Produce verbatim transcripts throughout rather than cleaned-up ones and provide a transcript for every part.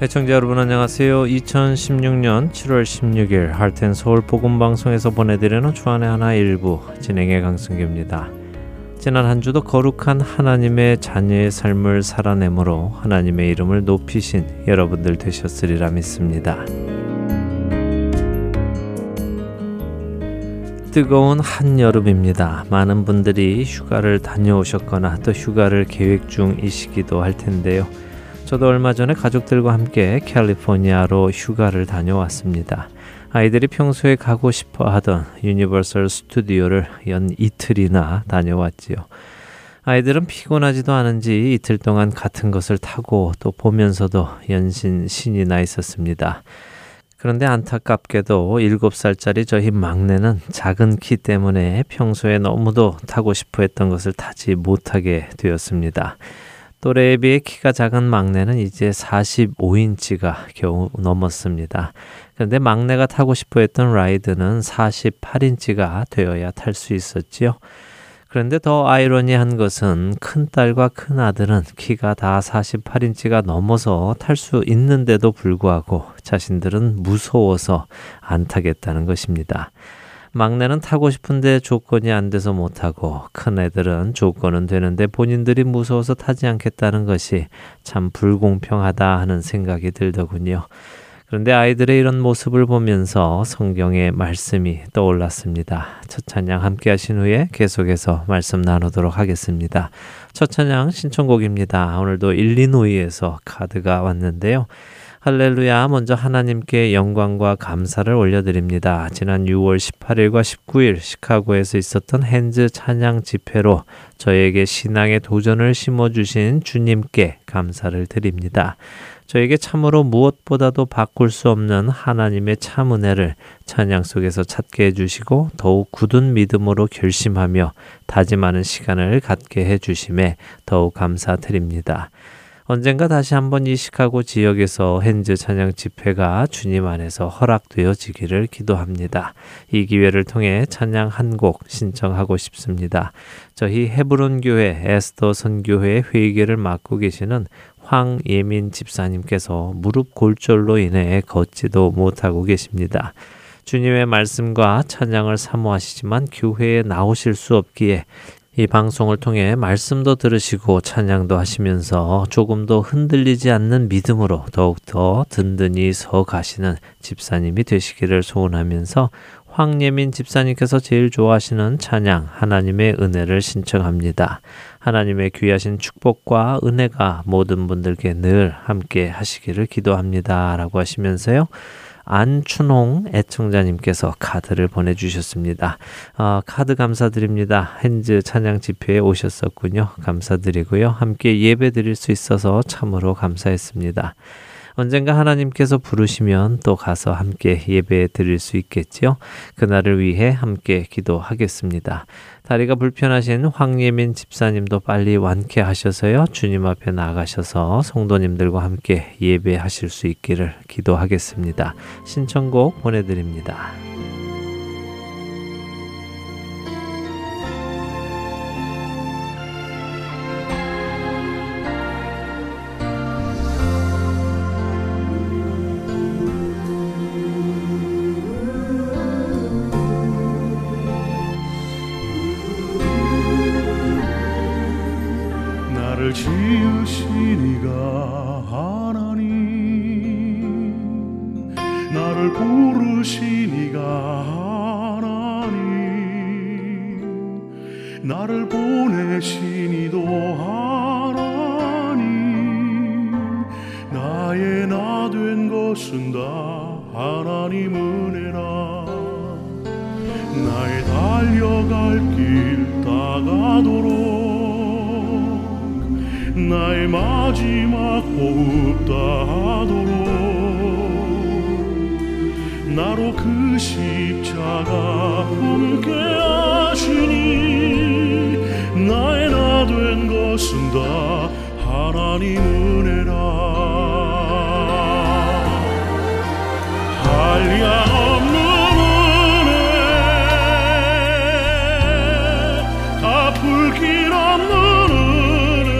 애청자 여러분 안녕하세요. 이천십육년 칠월 십육일 Heart and Seoul 복음방송에서 보내드리는 주안의 하나 일부 진행의 강승규입니다. 지난 한 주도 거룩한 하나님의 자녀의 삶을 살아내므로 하나님의 이름을 높이신 여러분들 되셨으리라 믿습니다. 뜨거운 한여름입니다. 많은 분들이 휴가를 다녀오셨거나 또 휴가를 계획 중이시기도 할 텐데요. 저도 얼마 전에 가족들과 함께 캘리포니아로 휴가를 다녀왔습니다. 아이들이 평소에 가고 싶어 하던 유니버설 스튜디오를 연 이틀이나 다녀왔지요. 아이들은 피곤하지도 않은지 이틀 동안 같은 것을 타고 또 보면서도 연신 신이 나 있었습니다. 그런데 안타깝게도 일곱 살짜리 저희 막내는 작은 키 때문에 평소에 너무도 타고 싶어 했던 것을 타지 못하게 되었습니다. 또래에 비해 키가 작은 막내는 이제 사십오 인치가 겨우 넘었습니다. 그런데 막내가 타고 싶어 했던 라이드는 사십팔 인치가 되어야 탈 수 있었지요. 그런데 더 아이러니한 것은 큰딸과 큰아들은 키가 다 사십팔 인치가 넘어서 탈 수 있는데도 불구하고 자신들은 무서워서 안 타겠다는 것입니다. 막내는 타고 싶은데 조건이 안 돼서 못하고 큰애들은 조건은 되는데 본인들이 무서워서 타지 않겠다는 것이 참 불공평하다 하는 생각이 들더군요. 그런데 아이들의 이런 모습을 보면서 성경의 말씀이 떠올랐습니다. 첫 찬양 함께 하신 후에 계속해서 말씀 나누도록 하겠습니다. 첫 찬양 신청곡입니다. 오늘도 일리노이에서 카드가 왔는데요. 할렐루야, 먼저 하나님께 영광과 감사를 올려드립니다. 지난 유월 십팔일과 십구일 시카고에서 있었던 핸즈 찬양 집회로 저에게 신앙의 도전을 심어주신 주님께 감사를 드립니다. 저에게 참으로 무엇보다도 바꿀 수 없는 하나님의 참 은혜를 찬양 속에서 찾게 해주시고 더욱 굳은 믿음으로 결심하며 다짐하는 시간을 갖게 해주심에 더욱 감사드립니다. 언젠가 다시 한번 이 시카고 지역에서 핸즈 찬양 집회가 주님 안에서 허락되어지기를 기도합니다. 이 기회를 통해 찬양 한 곡 신청하고 싶습니다. 저희 헤브론 교회 에스더 선교회 회의계를 맡고 계시는 황예민 집사님께서 무릎 골절로 인해 걷지도 못하고 계십니다. 주님의 말씀과 찬양을 사모하시지만 교회에 나오실 수 없기에 이 방송을 통해 말씀도 들으시고 찬양도 하시면서 조금도 흔들리지 않는 믿음으로 더욱더 든든히 서 가시는 집사님이 되시기를 소원하면서 황예민 집사님께서 제일 좋아하시는 찬양 하나님의 은혜를 신청합니다. 하나님의 귀하신 축복과 은혜가 모든 분들께 늘 함께 하시기를 기도합니다. 라고 하시면서요. 안춘홍 애청자님께서 카드를 보내주셨습니다. 아, 카드 감사드립니다. 핸즈 찬양 집회에 오셨었군요. 감사드리고요. 함께 예배 드릴 수 있어서 참으로 감사했습니다. 언젠가 하나님께서 부르시면 또 가서 함께 예배 드릴 수 있겠지요. 그날을 위해 함께 기도하겠습니다. 다리가 불편하신 황예민 집사님도 빨리 완쾌하셔서요. 주님 앞에 나가셔서 성도님들과 함께 예배하실 수 있기를 기도하겠습니다. 신청곡 보내드립니다. 지으신 이가 하나님, 나를 부르신 이가 하나님, 나를 보내신 이도 하나님, 나의 나 된 것은 다 하나님 은혜라. 나의 달려갈 길 다가도록 나의 마지막 호흡 다하도록 나로 그 십자가 품게 하시니 나의 나 된 것은 다 하나님 은혜라. 할리야 없는 은혜, 갚을 길 없는 은혜,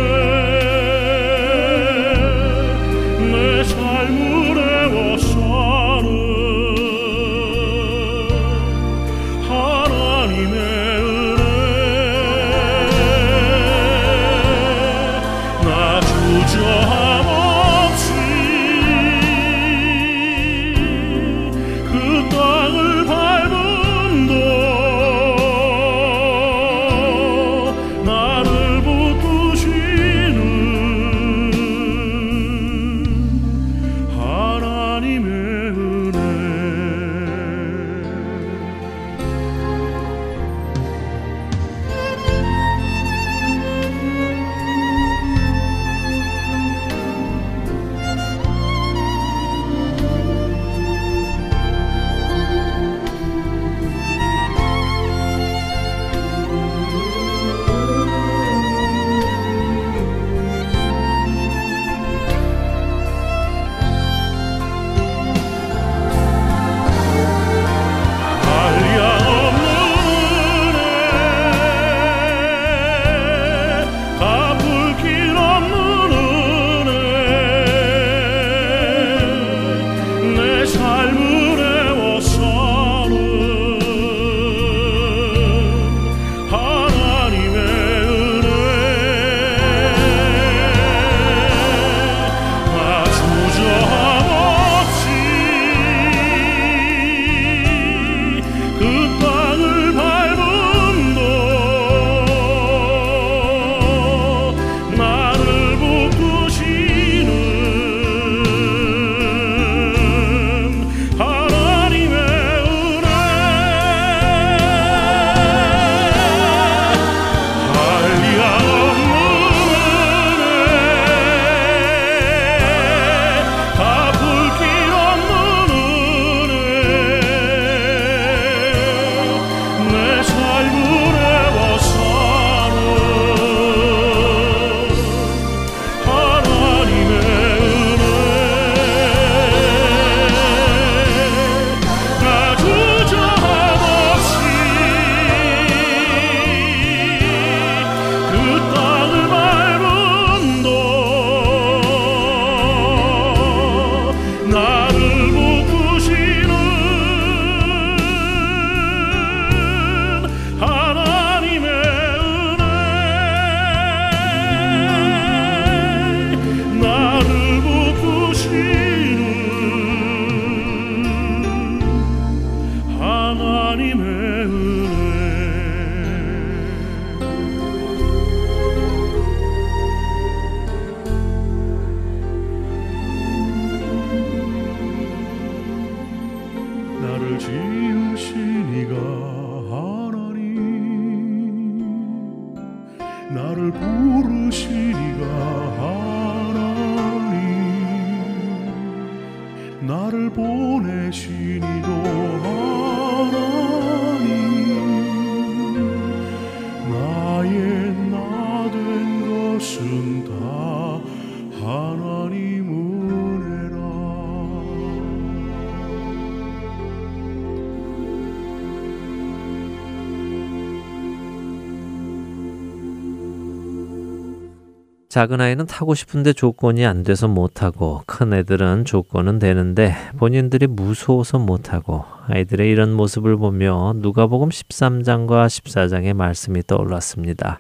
작은 아이는 타고 싶은데 조건이 안 돼서 못하고, 큰 애들은 조건은 되는데 본인들이 무서워서 못하고, 아이들의 이런 모습을 보며 누가복음 십삼 장과 십사 장의 말씀이 떠올랐습니다.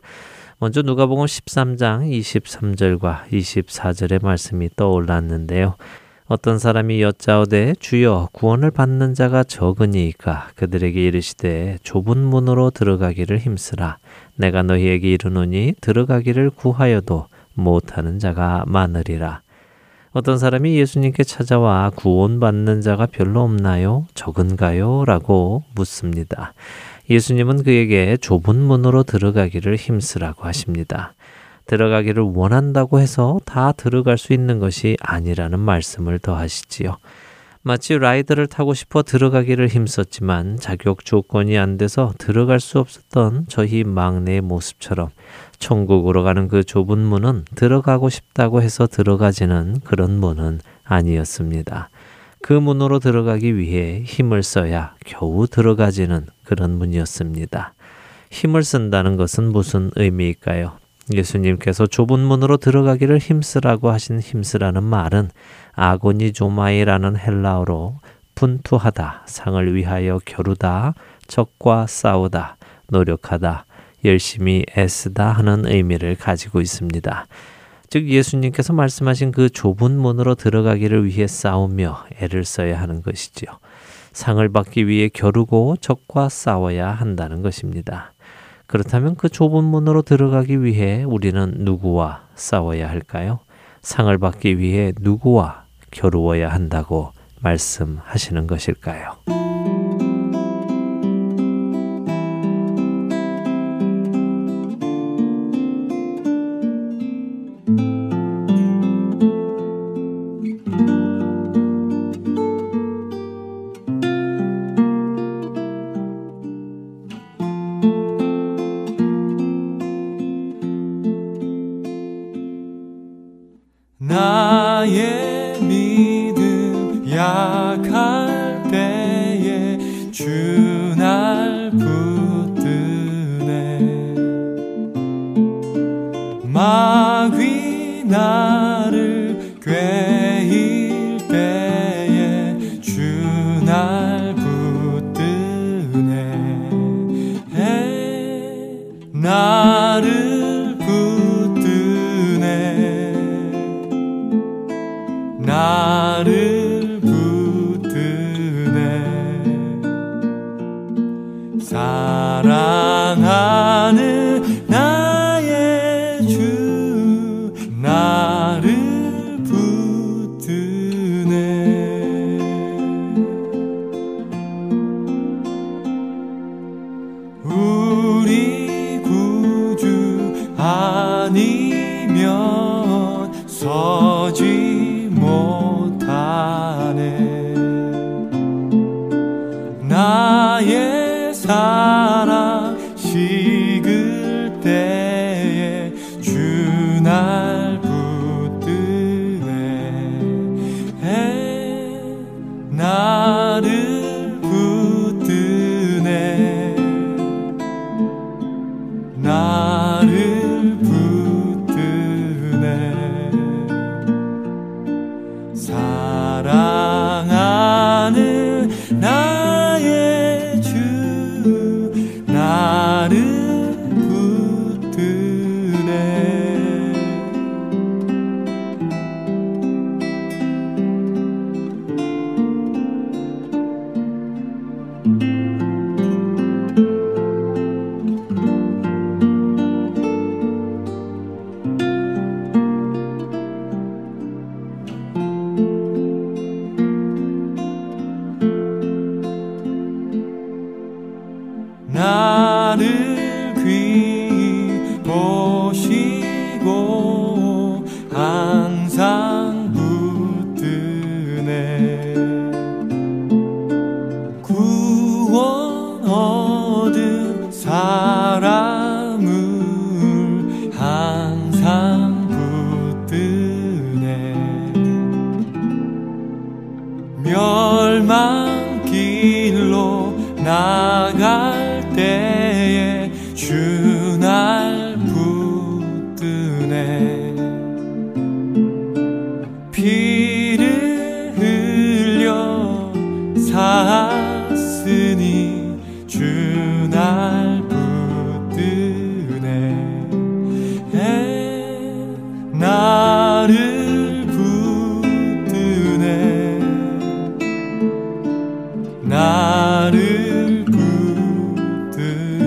먼저 누가복음 십삼 장 이십삼 절과 이십사 절의 말씀이 떠올랐는데요. 어떤 사람이 여짜오되 주여 구원을 받는 자가 적으니이까 그들에게 이르시되 좁은 문으로 들어가기를 힘쓰라. 내가 너희에게 이르노니 들어가기를 구하여도 못하는 자가 많으리라. 어떤 사람이 예수님께 찾아와 구원받는 자가 별로 없나요? 적은가요? 라고 묻습니다. 예수님은 그에게 좁은 문으로 들어가기를 힘쓰라고 하십니다. 들어가기를 원한다고 해서 다 들어갈 수 있는 것이 아니라는 말씀을 더하시지요. 마치 라이드를 타고 싶어 들어가기를 힘썼지만 자격 조건이 안 돼서 들어갈 수 없었던 저희 막내의 모습처럼 천국으로 가는 그 좁은 문은 들어가고 싶다고 해서 들어가지는 그런 문은 아니었습니다. 그 문으로 들어가기 위해 힘을 써야 겨우 들어가지는 그런 문이었습니다. 힘을 쓴다는 것은 무슨 의미일까요? 예수님께서 좁은 문으로 들어가기를 힘쓰라고 하신 힘쓰라는 말은 아고니조마이라는 헬라어로 분투하다, 상을 위하여 겨루다, 적과 싸우다, 노력하다, 열심히 애쓰다 하는 의미를 가지고 있습니다. 즉 예수님께서 말씀하신 그 좁은 문으로 들어가기를 위해 싸우며 애를 써야 하는 것이지요. 상을 받기 위해 겨루고 적과 싸워야 한다는 것입니다. 그렇다면 그 좁은 문으로 들어가기 위해 우리는 누구와 싸워야 할까요? 상을 받기 위해 누구와 겨루어야 한다고 말씀하시는 것일까요? 나를 붙드네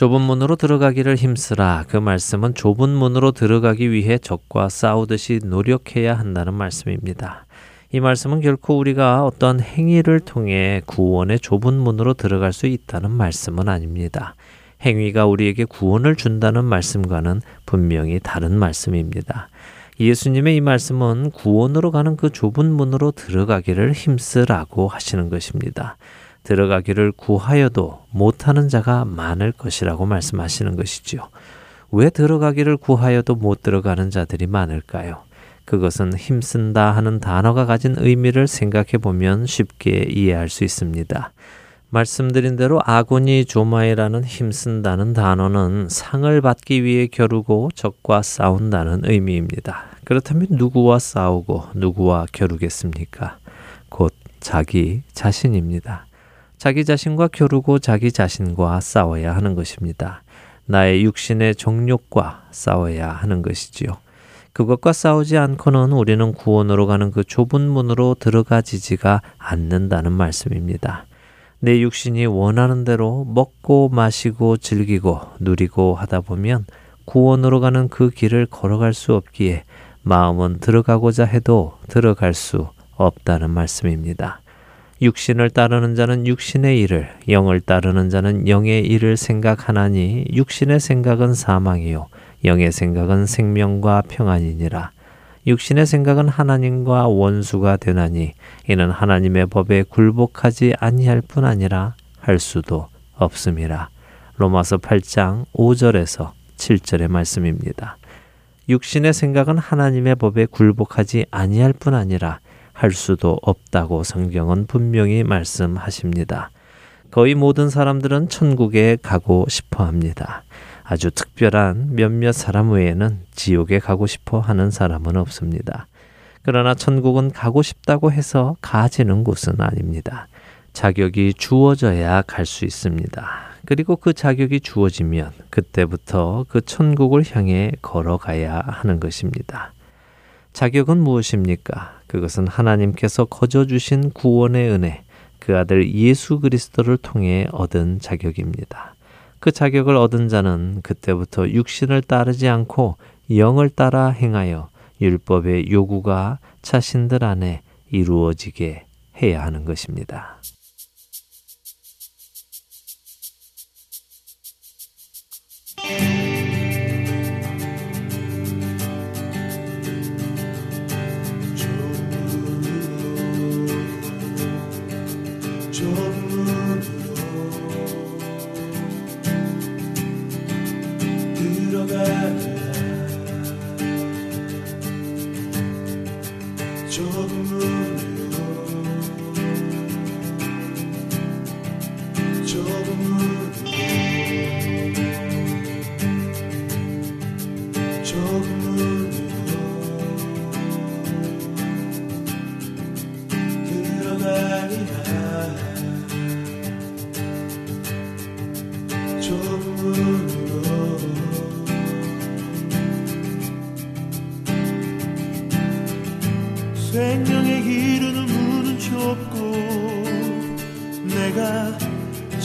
좁은 문으로 들어가기를 힘쓰라. 그 말씀은 좁은 문으로 들어가기 위해 적과 싸우듯이 노력해야 한다는 말씀입니다. 이 말씀은 결코 우리가 어떤 행위를 통해 구원의 좁은 문으로 들어갈 수 있다는 말씀은 아닙니다. 행위가 우리에게 구원을 준다는 말씀과는 분명히 다른 말씀입니다. 예수님의 이 말씀은 구원으로 가는 그 좁은 문으로 들어가기를 힘쓰라고 하시는 것입니다. 들어가기를 구하여도 못하는 자가 많을 것이라고 말씀하시는 것이지요. 왜 들어가기를 구하여도 못 들어가는 자들이 많을까요? 그것은 힘쓴다 하는 단어가 가진 의미를 생각해 보면 쉽게 이해할 수 있습니다. 말씀드린 대로 아고니 조마이라는 힘쓴다는 단어는 상을 받기 위해 겨루고 적과 싸운다는 의미입니다. 그렇다면 누구와 싸우고 누구와 겨루겠습니까? 곧 자기 자신입니다. 자기 자신과 겨루고 자기 자신과 싸워야 하는 것입니다. 나의 육신의 정욕과 싸워야 하는 것이지요. 그것과 싸우지 않고는 우리는 구원으로 가는 그 좁은 문으로 들어가지지가 않는다는 말씀입니다. 내 육신이 원하는 대로 먹고 마시고 즐기고 누리고 하다 보면 구원으로 가는 그 길을 걸어갈 수 없기에 마음은 들어가고자 해도 들어갈 수 없다는 말씀입니다. 육신을 따르는 자는 육신의 일을, 영을 따르는 자는 영의 일을 생각하나니 육신의 생각은 사망이요 영의 생각은 생명과 평안이니라. 육신의 생각은 하나님과 원수가 되나니 이는 하나님의 법에 굴복하지 아니할 뿐 아니라 할 수도 없음이라. 로마서 팔 장 오 절에서 칠 절의 말씀입니다. 육신의 생각은 하나님의 법에 굴복하지 아니할 뿐 아니라 할 수도 없다고 성경은 분명히 말씀하십니다. 거의 모든 사람들은 천국에 가고 싶어 합니다. 아주 특별한 몇몇 사람 외에는 지옥에 가고 싶어 하는 사람은 없습니다. 그러나 천국은 가고 싶다고 해서 가지는 곳은 아닙니다. 자격이 주어져야 갈 수 있습니다. 그리고 그 자격이 주어지면 그때부터 그 천국을 향해 걸어가야 하는 것입니다. 자격은 무엇입니까? 그것은 하나님께서 거저 주신 구원의 은혜, 그 아들 예수 그리스도를 통해 얻은 자격입니다. 그 자격을 얻은 자는 그때부터 육신을 따르지 않고 영을 따라 행하여 율법의 요구가 자신들 안에 이루어지게 해야 하는 것입니다.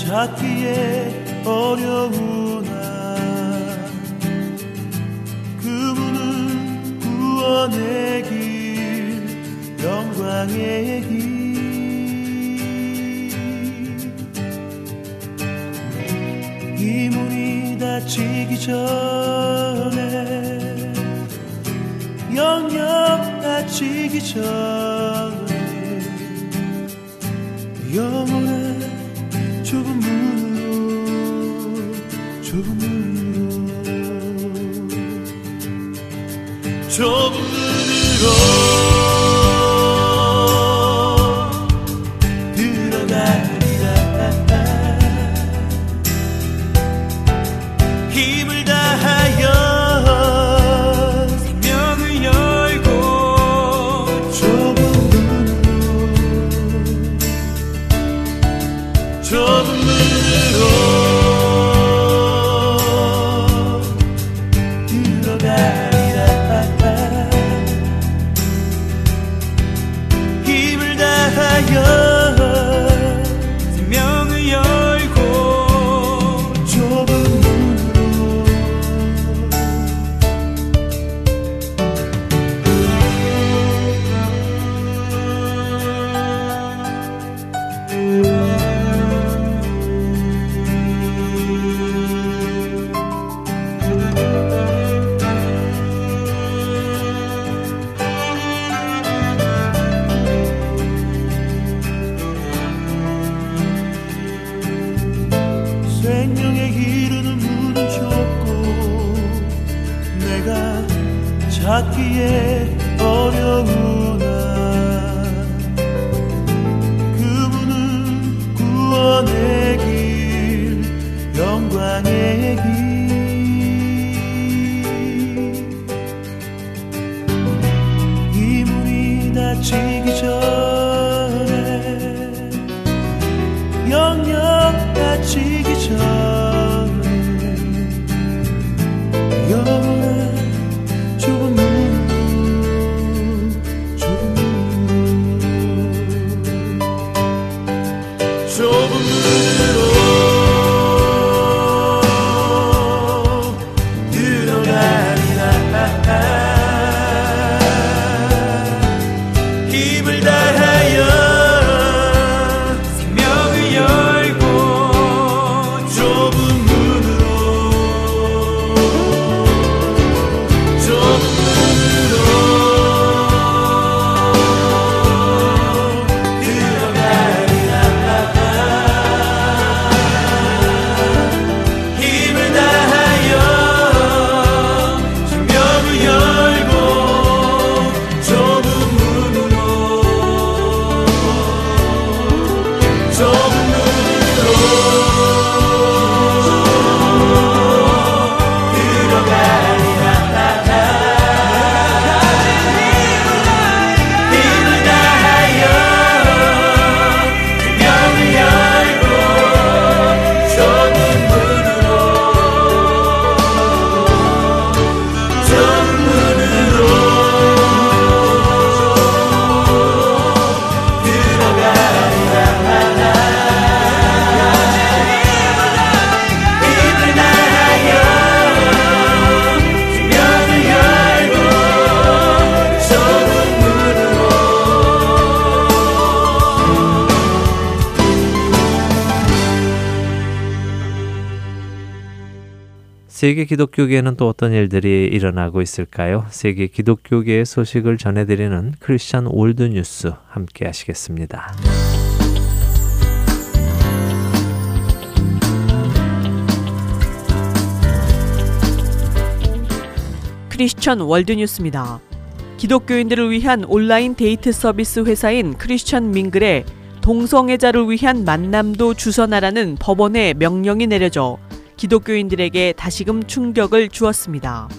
찾기에 어려우나 그 문은 구원의 길, 영광의 길. 이 문이 닫히기 전에 영영 닫히기 전에 영원한 좁은 문으로, 좁은 문으로, 좁은 문으로 들어가리라. 힘을 다하여 생명을 열고 좁은 문으로, 좁은 들어가리라. 찾기에 어려우나 그분은 구원의 길 영광의 길 이문이 닫히기 전에 영영 닫히기 전에 세계 기독교계에는 또 어떤 일들이 일어나고 있을까요? 세계 기독교계의 소식을 전해드리는 크리스찬 월드뉴스 함께 하시겠습니다. 크리스찬 월드뉴스입니다. 기독교인들을 위한 온라인 데이트 서비스 회사인 크리스찬 밍글에 동성애자를 위한 만남도 주선하라는 법원의 명령이 내려져 기독교인들에게 다시금 충격을 주었습니다.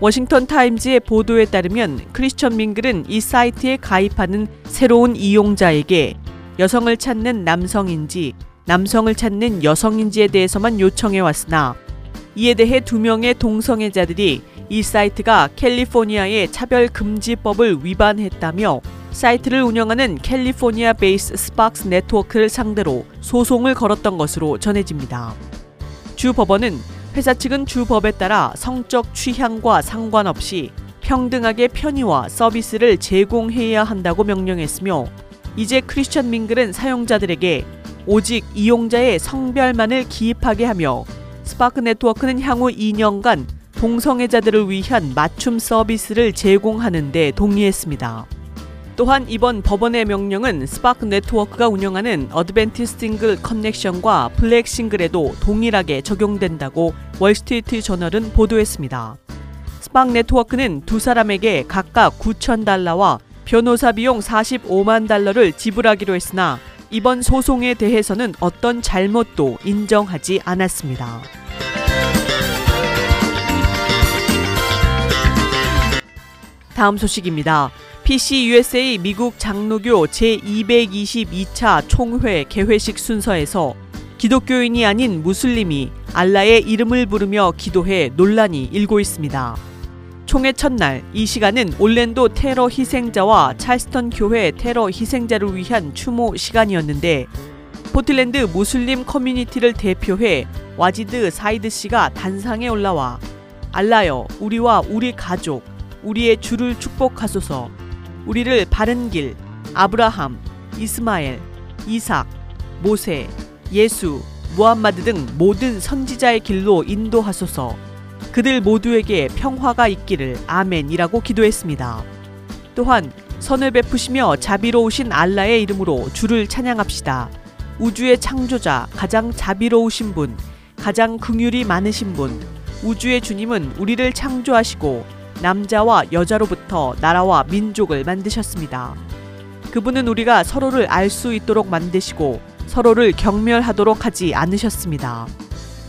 워싱턴 타임즈의 보도에 따르면 크리스천 밍글은 이 사이트에 가입하는 새로운 이용자에게 여성을 찾는 남성인지 남성을 찾는 여성인지에 대해서만 요청해 왔으나 이에 대해 두 명의 동성애자들이 이 사이트가 캘리포니아의 차별금지법을 위반했다며 사이트를 운영하는 캘리포니아 베이스 스팍스 네트워크를 상대로 소송을 걸었던 것으로 전해집니다. 주 법원은 회사 측은 주 법에 따라 성적 취향과 상관없이 평등하게 편의와 서비스를 제공해야 한다고 명령했으며 이제 크리스천 밍글은 사용자들에게 오직 이용자의 성별만을 기입하게 하며 스파크 네트워크는 향후 이 년간 동성애자들을 위한 맞춤 서비스를 제공하는 데 동의했습니다. 또한 이번 법원의 명령은 스파크 네트워크가 운영하는 어드벤티스 싱글 커넥션과 블랙 싱글에도 동일하게 적용된다고 월스트리트 저널은 보도했습니다. 스파크 네트워크는 두 사람에게 각각 구천 달러와 변호사 비용 사십오만 달러를 지불하기로 했으나 이번 소송에 대해서는 어떤 잘못도 인정하지 않았습니다. 다음 소식입니다. 피씨유에스에이 미국 장로교 제이백이십이 차 총회 개회식 순서에서 기독교인이 아닌 무슬림이 알라의 이름을 부르며 기도해 논란이 일고 있습니다. 총회 첫날 이 시간은 올랜도 테러 희생자와 찰스턴 교회 테러 희생자를 위한 추모 시간이었는데 포틀랜드 무슬림 커뮤니티를 대표해 와지드 사이드 씨가 단상에 올라와 알라여 우리와 우리 가족, 우리의 주를 축복하소서 우리를 바른 길, 아브라함, 이스마엘, 이삭, 모세, 예수, 무함마드 등 모든 선지자의 길로 인도하소서 그들 모두에게 평화가 있기를 아멘이라고 기도했습니다. 또한 선을 베푸시며 자비로우신 알라의 이름으로 주를 찬양합시다. 우주의 창조자, 가장 자비로우신 분, 가장 긍휼이 많으신 분, 우주의 주님은 우리를 창조하시고 남자와 여자로부터 나라와 민족을 만드셨습니다. 그분은 우리가 서로를 알 수 있도록 만드시고 서로를 경멸하도록 하지 않으셨습니다.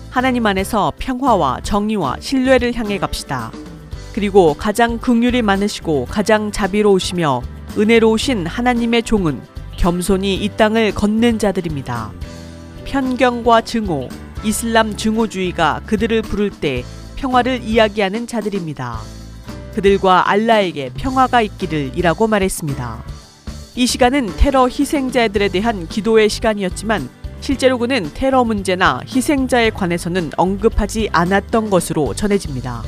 하나님 안에서 평화와 정의와 신뢰를 향해 갑시다. 그리고 가장 긍휼이 많으시고 가장 자비로우시며 은혜로우신 하나님의 종은 겸손히 이 땅을 걷는 자들입니다. 편견과 증오, 이슬람 증오주의가 그들을 부를 때 평화를 이야기하는 자들입니다. 그들과 알라에게 평화가 있기를 이라고 말했습니다. 이 시간은 테러 희생자들에 대한 기도의 시간이었지만 실제로 그는 테러 문제나 희생자에 관해서는 언급하지 않았던 것으로 전해집니다.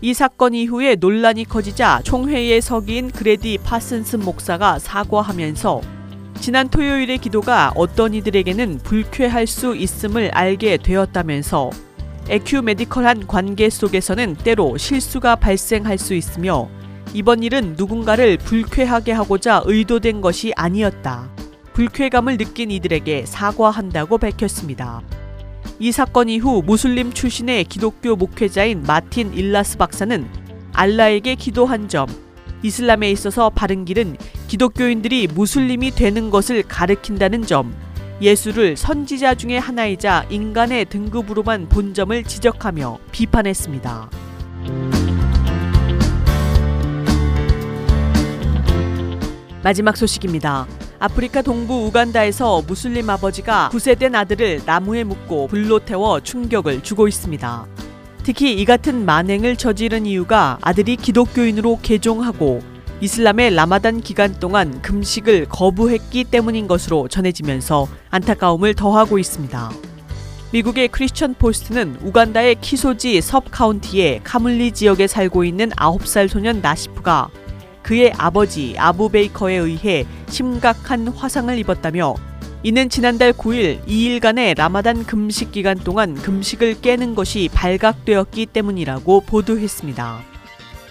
이 사건 이후에 논란이 커지자 총회의 서기인 그레디 파슨스 목사가 사과하면서 지난 토요일의 기도가 어떤 이들에게는 불쾌할 수 있음을 알게 되었다면서 에큐메디컬한 관계 속에서는 때로 실수가 발생할 수 있으며 이번 일은 누군가를 불쾌하게 하고자 의도된 것이 아니었다. 불쾌감을 느낀 이들에게 사과한다고 밝혔습니다. 이 사건 이후 무슬림 출신의 기독교 목회자인 마틴 일라스 박사는 알라에게 기도한 점, 이슬람에 있어서 바른 길은 기독교인들이 무슬림이 되는 것을 가리킨다는 점, 예수를 선지자 중에 하나이자 인간의 등급으로만 본 점을 지적하며 비판했습니다. 마지막 소식입니다. 아프리카 동부 우간다에서 무슬림 아버지가 구세된 아들을 나무에 묶고 불로 태워 충격을 주고 있습니다. 특히 이 같은 만행을 저지른 이유가 아들이 기독교인으로 개종하고 이슬람의 라마단 기간 동안 금식을 거부했기 때문인 것으로 전해지면서 안타까움을 더하고 있습니다. 미국의 크리스천 포스트는 우간다의 키소지 섭 카운티의 카물리 지역에 살고 있는 아홉 살 소년 나시프가 그의 아버지 아부 베이커에 의해 심각한 화상을 입었다며 이는 지난달 구 일 이 일간의 라마단 금식 기간 동안 금식을 깨는 것이 발각되었기 때문이라고 보도했습니다.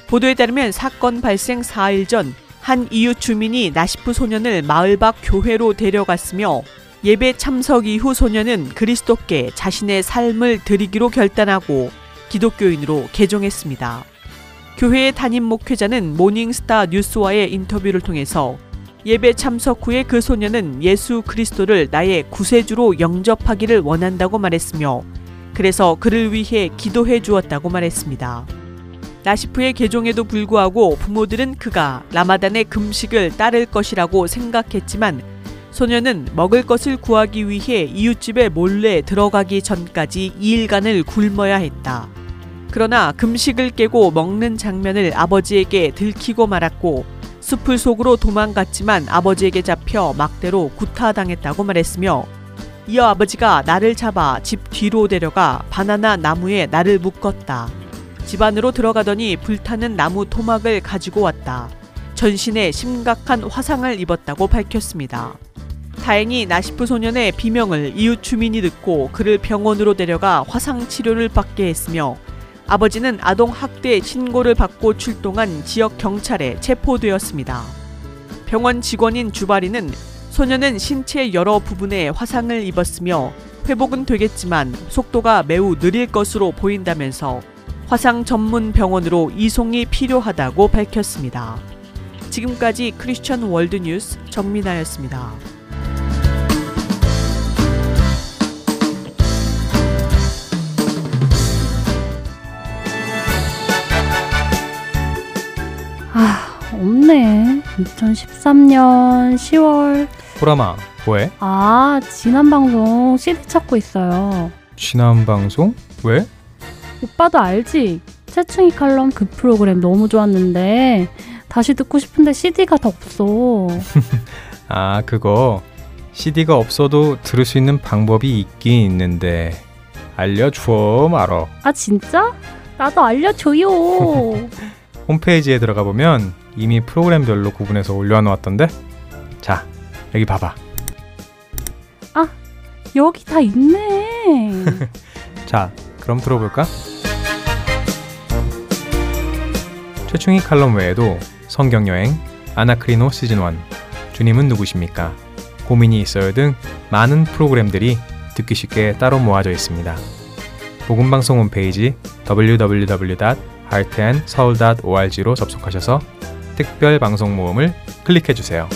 보도에 따르면 사건 발생 사 일 전 한 이웃 주민이 나시프 소년을 마을 밖 교회로 데려갔으며 예배 참석 이후 소년은 그리스도께 자신의 삶을 드리기로 결단하고 기독교인으로 개종했습니다. 교회의 담임 목회자는 모닝스타 뉴스와의 인터뷰를 통해서 예배 참석 후에 그 소년은 예수 그리스도를 나의 구세주로 영접하기를 원한다고 말했으며 그래서 그를 위해 기도해 주었다고 말했습니다. 나시프의 개종에도 불구하고 부모들은 그가 라마단의 금식을 따를 것이라고 생각했지만 소년은 먹을 것을 구하기 위해 이웃집에 몰래 들어가기 전까지 이 일간을 굶어야 했다. 그러나 금식을 깨고 먹는 장면을 아버지에게 들키고 말았고 숲을 속으로 도망갔지만 아버지에게 잡혀 막대로 구타당했다고 말했으며 이어 아버지가 나를 잡아 집 뒤로 데려가 바나나 나무에 나를 묶었다. 집 안으로 들어가더니 불타는 나무 토막을 가지고 왔다. 전신에 심각한 화상을 입었다고 밝혔습니다. 다행히 나시프 소년의 비명을 이웃 주민이 듣고 그를 병원으로 데려가 화상 치료를 받게 했으며 아버지는 아동학대 신고를 받고 출동한 지역 경찰에 체포되었습니다. 병원 직원인 주바리는 소년은 신체 여러 부분에 화상을 입었으며 회복은 되겠지만 속도가 매우 느릴 것으로 보인다면서 화상 전문 병원으로 이송이 필요하다고 밝혔습니다. 지금까지 크리스천 월드뉴스 정민아였습니다. 아, 없네. 이천십삼 년 시월. 보람아, 뭐해? 아, 지난 방송 씨디 찾고 있어요. 지난 방송? 왜? 오빠도 알지? 채충이 칼럼 그 프로그램 너무 좋았는데 다시 듣고 싶은데 씨디가 다 없어. 아, 그거 씨디가 없어도 들을 수 있는 방법이 있긴 있는데 알려줘 말어. 아, 진짜? 나도 알려줘요. 홈페이지에 들어가 보면 이미 프로그램별로 구분해서 올려놓았던데? 자, 여기 봐봐. 아, 여기 다 있네. 자, 그럼 들어볼까? 최충희 칼럼 외에도 성경여행, 아나크리노 시즌 일, 주님은 누구십니까? 고민이 있어요 등 많은 프로그램들이 듣기 쉽게 따로 모아져 있습니다. 복음방송 홈페이지 더블유 더블유 더블유 닷 하트앤서울 닷 오알지로 접속하셔서 특별 방송 모음을 클릭해주세요.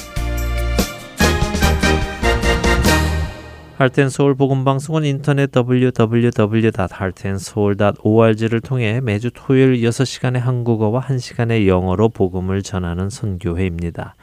하트앤서울 복음방송은 인터넷 더블유 더블유 더블유 닷 하트앤서울 닷 오알지를 통해 매주 토요일 여섯 시간의 한국어와 한 시간의 영어로 복음을 전하는 선교회입니다.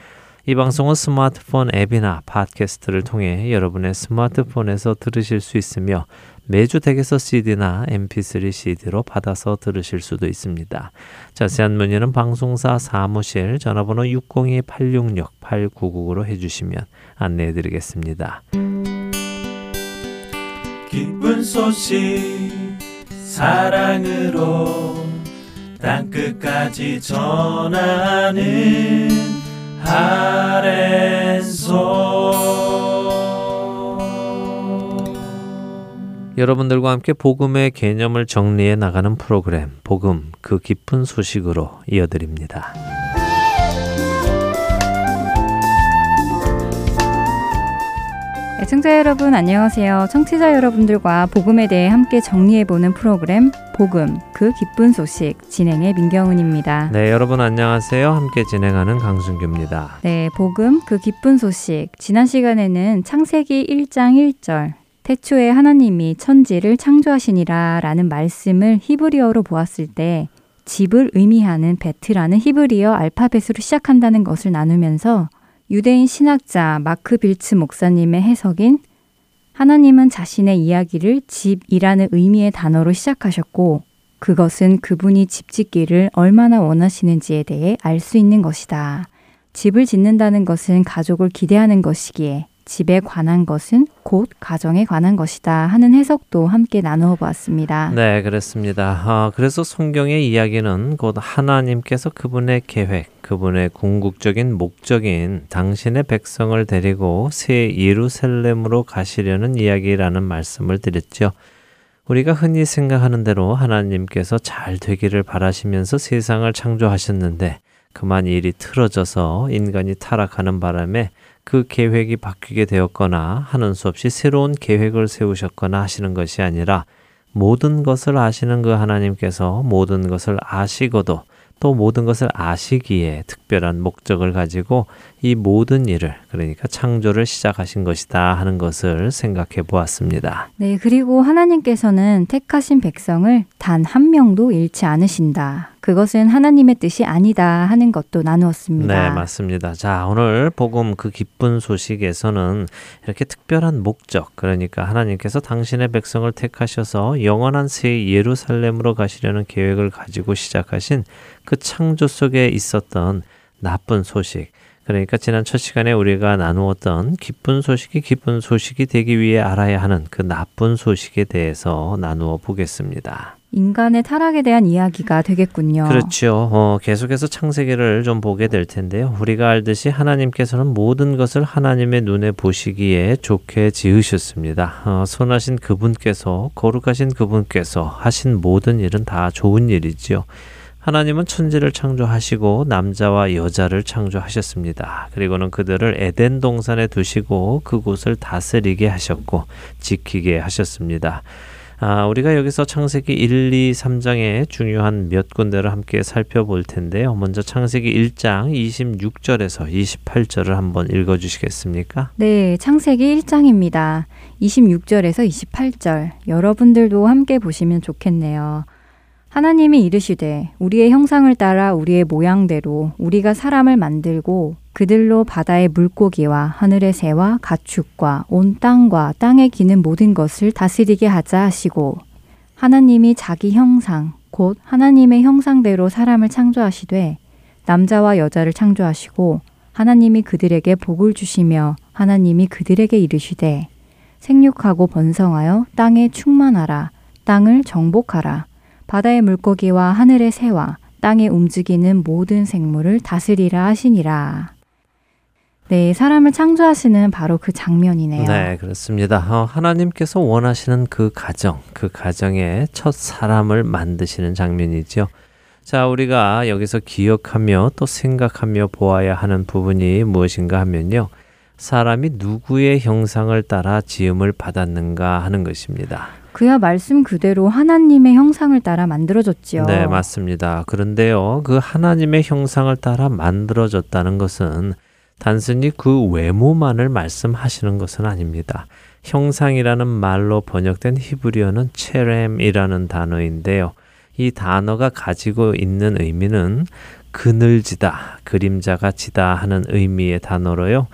이 방송은 스마트폰 앱이나 팟캐스트를 통해 여러분의 스마트폰에서 들으실 수 있으며 매주 댁에서 씨디나 엠피쓰리 씨디로 받아서 들으실 수도 있습니다. 자세한 문의는 방송사 사무실 전화번호 육공이 팔육육 팔구구구로 해주시면 안내해드리겠습니다. 기쁜 소식 사랑으로 땅끝까지 전하는 하랜소, 여러분들과 함께 복음의 개념을 정리해 나가는 프로그램 복음 그 기쁜 소식으로 이어드립니다. 애청자 여러분 안녕하세요. 청취자 여러분들과 복음에 대해 함께 정리해보는 프로그램 복음 그 기쁜 소식 진행의 민경훈입니다. 네, 여러분 안녕하세요. 함께 진행하는 강순규입니다. 네, 복음 그 기쁜 소식 지난 시간에는 창세기 일 장 일 절 태초에 하나님이 천지를 창조하시니라 라는 말씀을 히브리어로 보았을 때 집을 의미하는 베트라는 히브리어 알파벳으로 시작한다는 것을 나누면서 유대인 신학자 마크 빌츠 목사님의 해석인 하나님은 자신의 이야기를 집이라는 의미의 단어로 시작하셨고 그것은 그분이 집 짓기를 얼마나 원하시는지에 대해 알 수 있는 것이다. 집을 짓는다는 것은 가족을 기대하는 것이기에 집에 관한 것은 곧 가정에 관한 것이다 하는 해석도 함께 나누어 보았습니다. 네, 그렇습니다. 아, 그래서 성경의 이야기는 곧 하나님께서 그분의 계획, 그분의 궁극적인 목적인 당신의 백성을 데리고 새 예루살렘으로 가시려는 이야기라는 말씀을 드렸죠. 우리가 흔히 생각하는 대로 하나님께서 잘 되기를 바라시면서 세상을 창조하셨는데 그만 일이 틀어져서 인간이 타락하는 바람에 그 계획이 바뀌게 되었거나 하는 수 없이 새로운 계획을 세우셨거나 하시는 것이 아니라 모든 것을 아시는 그 하나님께서 모든 것을 아시고도 또 모든 것을 아시기에 특별한 목적을 가지고 이 모든 일을, 그러니까 창조를 시작하신 것이다 하는 것을 생각해 보았습니다. 네, 그리고 하나님께서는 택하신 백성을 단 한 명도 잃지 않으신다. 그것은 하나님의 뜻이 아니다 하는 것도 나누었습니다. 네, 맞습니다. 자, 오늘 복음 그 기쁜 소식에서는 이렇게 특별한 목적, 그러니까 하나님께서 당신의 백성을 택하셔서 영원한 새 예루살렘으로 가시려는 계획을 가지고 시작하신 그 창조 속에 있었던 나쁜 소식, 그러니까 지난 첫 시간에 우리가 나누었던 기쁜 소식이 기쁜 소식이 되기 위해 알아야 하는 그 나쁜 소식에 대해서 나누어 보겠습니다. 인간의 타락에 대한 이야기가 되겠군요. 그렇죠. 어, 계속해서 창세기를 좀 보게 될 텐데요. 우리가 알듯이 하나님께서는 모든 것을 하나님의 눈에 보시기에 좋게 지으셨습니다. 어, 선하신 그분께서, 거룩하신 그분께서 하신 모든 일은 다 좋은 일이지요. 하나님은 천지를 창조하시고 남자와 여자를 창조하셨습니다. 그리고는 그들을 에덴 동산에 두시고 그곳을 다스리게 하셨고 지키게 하셨습니다. 아, 우리가 여기서 창세기 일, 이, 삼 장의 중요한 몇 군데를 함께 살펴볼 텐데요. 먼저 창세기 일 장 이십육 절에서 이십팔 절을 한번 읽어주시겠습니까? 네, 창세기 일 장입니다. 이십육 절에서 이십팔 절. 여러분들도 함께 보시면 좋겠네요. 하나님이 이르시되 우리의 형상을 따라 우리의 모양대로 우리가 사람을 만들고 그들로 바다의 물고기와 하늘의 새와 가축과 온 땅과 땅에 기는 모든 것을 다스리게 하자 하시고 하나님이 자기 형상 곧 하나님의 형상대로 사람을 창조하시되 남자와 여자를 창조하시고 하나님이 그들에게 복을 주시며 하나님이 그들에게 이르시되 생육하고 번성하여 땅에 충만하라 땅을 정복하라 바다의 물고기와 하늘의 새와 땅에 움직이는 모든 생물을 다스리라 하시니라. 네, 사람을 창조하시는 바로 그 장면이네요. 네, 그렇습니다. 어, 하나님께서 원하시는 그 가정, 그 가정의 첫 사람을 만드시는 장면이죠. 자, 우리가 여기서 기억하며 또 생각하며 보아야 하는 부분이 무엇인가 하면요. 사람이 누구의 형상을 따라 지음을 받았는가 하는 것입니다. 그야 말씀 그대로 하나님의 형상을 따라 만들어졌지요. 네, 맞습니다. 그런데요, 그 하나님의 형상을 따라 만들어졌다는 것은 단순히 그 외모만을 말씀하시는 것은 아닙니다. 형상이라는 말로 번역된 히브리어는 체렘이라는 단어인데요. 이 단어가 가지고 있는 의미는 그늘지다, 그림자가 지다 하는 의미의 단어로요.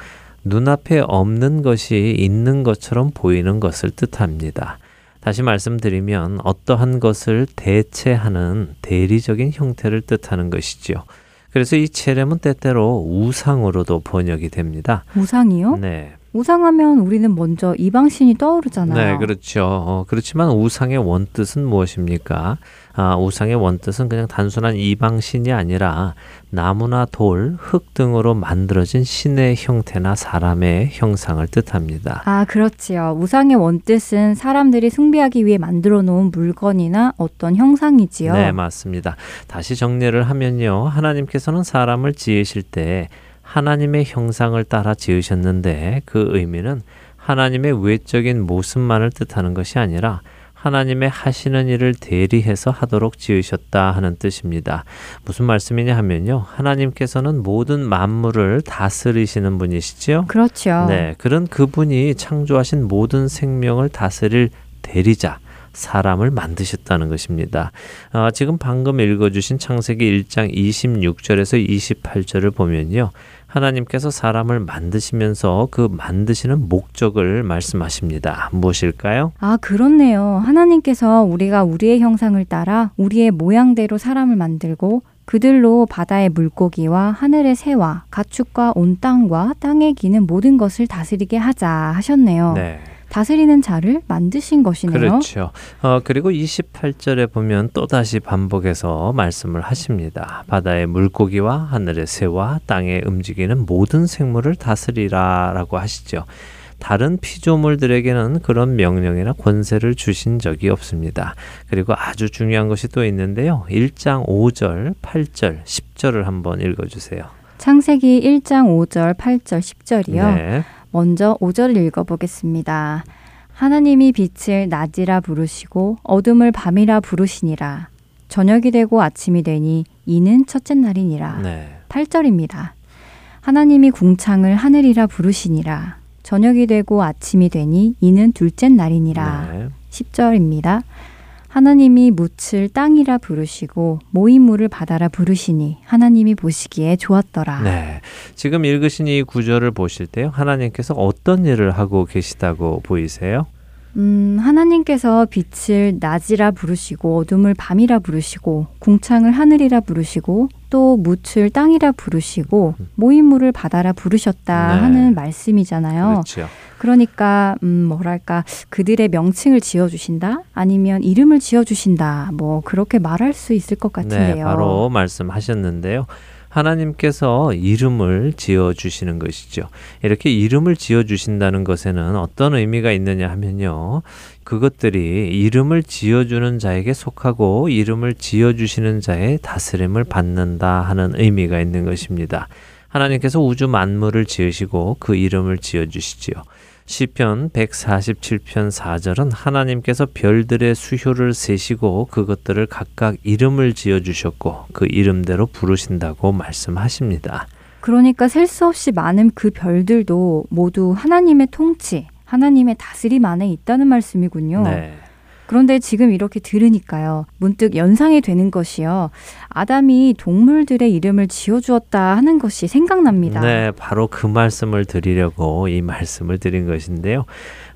눈앞에 없는 것이 있는 것처럼 보이는 것을 뜻합니다. 다시 말씀드리면 어떠한 것을 대체하는 대리적인 형태를 뜻하는 것이지요. 그래서 이 체렘은 때때로 우상으로도 번역이 됩니다. 우상이요? 네. 우상하면 우리는 먼저 이방신이 떠오르잖아요. 네, 그렇죠. 어, 그렇지만 우상의 원뜻은 무엇입니까? 아, 우상의 원뜻은 그냥 단순한 이방신이 아니라 나무나 돌, 흙 등으로 만들어진 신의 형태나 사람의 형상을 뜻합니다. 아, 그렇지요. 우상의 원뜻은 사람들이 숭배하기 위해 만들어 놓은 물건이나 어떤 형상이지요. 네, 맞습니다. 다시 정리를 하면요. 하나님께서는 사람을 지으실 때 하나님의 형상을 따라 지으셨는데 그 의미는 하나님의 외적인 모습만을 뜻하는 것이 아니라 하나님의 하시는 일을 대리해서 하도록 지으셨다 하는 뜻입니다. 무슨 말씀이냐 하면요. 하나님께서는 모든 만물을 다스리시는 분이시지요? 그렇죠. 네, 그런 그분이 창조하신 모든 생명을 다스릴 대리자, 사람을 만드셨다는 것입니다. 아, 지금 방금 읽어주신 창세기 일 장 이십육 절에서 이십팔 절을 보면요. 하나님께서 사람을 만드시면서 그 만드시는 목적을 말씀하십니다. 무엇일까요? 아, 그렇네요. 하나님께서 우리가 우리의 형상을 따라 우리의 모양대로 사람을 만들고 그들로 바다의 물고기와 하늘의 새와 가축과 온 땅과 땅에 기는 모든 것을 다스리게 하자 하셨네요. 네. 다스리는 자를 만드신 것이네요. 그렇죠. 어, 그리고 이십팔 절에 보면 또다시 반복해서 말씀을 하십니다. 바다의 물고기와 하늘의 새와 땅에 움직이는 모든 생물을 다스리라 라고 하시죠. 다른 피조물들에게는 그런 명령이나 권세를 주신 적이 없습니다. 그리고 아주 중요한 것이 또 있는데요. 일 장 오 절, 팔 절, 십 절을 한번 읽어주세요. 창세기 일 장 오 절, 팔 절, 십 절이요. 네. 먼저 오 절을 읽어보겠습니다. 하나님이 빛을 낮이라 부르시고 어둠을 밤이라 부르시니라. 저녁이 되고 아침이 되니 이는 첫째 날이니라. 네. 팔 절입니다. 하나님이 궁창을 하늘이라 부르시니라. 저녁이 되고 아침이 되니 이는 둘째 날이니라. 네. 십 절입니다. 하나님이 묻을 땅이라 부르시고 모임물을 바다라 부르시니 하나님이 보시기에 좋았더라. 네, 지금 읽으신 이 구절을 보실 때요. 하나님께서 어떤 일을 하고 계시다고 보이세요? 음, 하나님께서 빛을 낮이라 부르시고 어둠을 밤이라 부르시고 궁창을 하늘이라 부르시고 또 묻을 땅이라 부르시고 모임물을 바다라 부르셨다 네. 하는 말씀이잖아요. 그렇죠. 그러니까 음, 뭐랄까 그들의 명칭을 지어주신다 아니면 이름을 지어주신다 뭐 그렇게 말할 수 있을 것 같은데요. 네, 바로 말씀하셨는데요. 하나님께서 이름을 지어주시는 것이죠. 이렇게 이름을 지어주신다는 것에는 어떤 의미가 있느냐 하면요. 그것들이 이름을 지어주는 자에게 속하고 이름을 지어주시는 자의 다스림을 받는다 하는 의미가 있는 것입니다. 하나님께서 우주 만물을 지으시고 그 이름을 지어주시지요. 시편 백사십칠 편 사 절은 하나님께서 별들의 수효를 세시고 그것들을 각각 이름을 지어주셨고 그 이름대로 부르신다고 말씀하십니다. 그러니까 셀 수 없이 많은 그 별들도 모두 하나님의 통치, 하나님의 다스림 안에 있다는 말씀이군요. 네. 그런데 지금 이렇게 들으니까요. 문득 연상이 되는 것이요. 아담이 동물들의 이름을 지어주었다 하는 것이 생각납니다. 네, 바로 그 말씀을 드리려고 이 말씀을 드린 것인데요.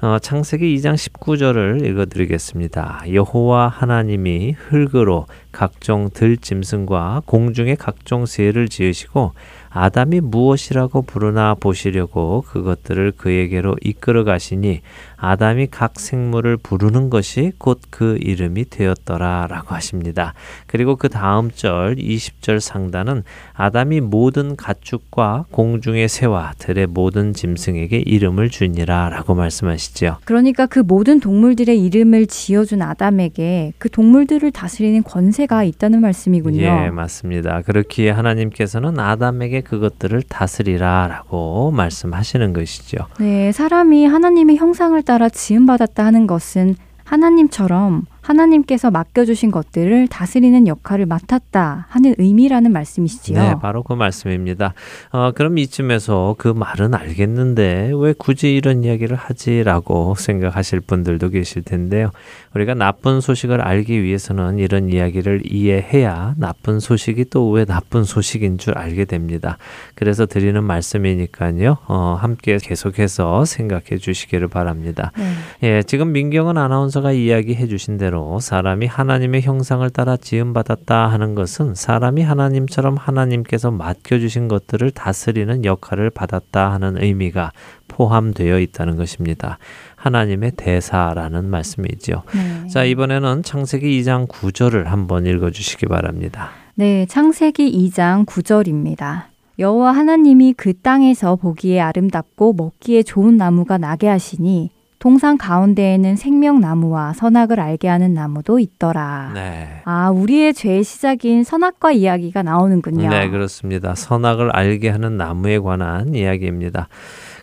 어, 창세기 이 장 십구 절을 읽어드리겠습니다. 여호와 하나님이 흙으로 각종 들짐승과 공중의 각종 새를 지으시고 아담이 무엇이라고 부르나 보시려고 그것들을 그에게로 이끌어 가시니 아담이 각 생물을 부르는 것이 곧 그 이름이 되었더라 라고 하십니다. 그리고 그 다음 절 이십 절 상단은 아담이 모든 가축과 공중의 새와 들의 모든 짐승에게 이름을 주니라 라고 말씀하시죠. 그러니까 그 모든 동물들의 이름을 지어준 아담에게 그 동물들을 다스리는 권세가 있다는 말씀이군요. 예, 맞습니다. 그렇기에 하나님께서는 아담에게 그것들을 다스리라 라고 말씀하시는 것이죠. 네, 사람이 하나님의 형상을 따라 지음받았다 하는 것은 하나님처럼 하나님께서 맡겨주신 것들을 다스리는 역할을 맡았다 하는 의미라는 말씀이시지요. 네, 바로 그 말씀입니다. 어, 그럼 이쯤에서 그 말은 알겠는데 왜 굳이 이런 이야기를 하지라고 생각하실 분들도 계실 텐데요. 우리가 나쁜 소식을 알기 위해서는 이런 이야기를 이해해야 나쁜 소식이 또 왜 나쁜 소식인 줄 알게 됩니다. 그래서 드리는 말씀이니까요. 어, 함께 계속해서 생각해 주시기를 바랍니다. 네. 예, 지금 민경은 아나운서가 이야기해 주신 대로 사람이 하나님의 형상을 따라 지음받았다 하는 것은 사람이 하나님처럼 하나님께서 맡겨주신 것들을 다스리는 역할을 받았다 하는 의미가 포함되어 있다는 것입니다. 하나님의 대사라는 말씀이지요. 네. 자, 이번에는 창세기 이 장 구 절을 한번 읽어주시기 바랍니다. 네, 창세기 이 장 구 절입니다. 여호와 하나님이 그 땅에서 보기에 아름답고 먹기에 좋은 나무가 나게 하시니 동산 가운데에는 생명나무와 선악을 알게 하는 나무도 있더라. 네. 아, 우리의 죄의 시작인 선악과 이야기가 나오는군요. 네, 그렇습니다. 선악을 알게 하는 나무에 관한 이야기입니다.